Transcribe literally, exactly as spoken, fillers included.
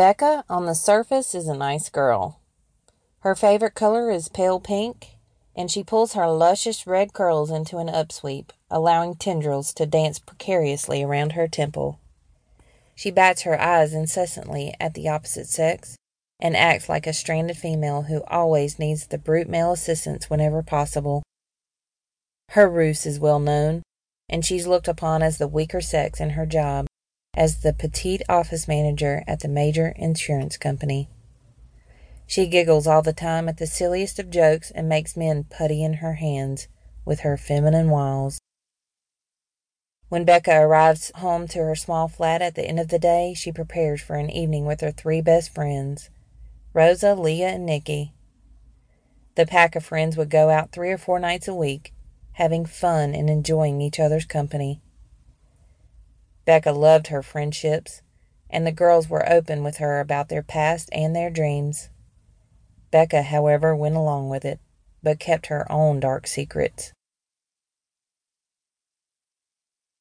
Becca, on the surface, is a nice girl. Her favorite color is pale pink, and she pulls her luscious red curls into an upsweep, allowing tendrils to dance precariously around her temple. She bats her eyes incessantly at the opposite sex and acts like a stranded female who always needs the brute male assistance whenever possible. Her ruse is well known, and she's looked upon as the weaker sex in her job as the petite office manager at the major insurance company. She giggles all the time at the silliest of jokes and makes men putty in her hands with her feminine wiles. When Becca arrives home to her small flat at the end of the day, she prepares for an evening with her three best friends, Rosa, Leah, and Nikki. The pack of friends would go out three or four nights a week, having fun and enjoying each other's company. Becca loved her friendships, and the girls were open with her about their past and their dreams. Becca, however, went along with it, but kept her own dark secrets.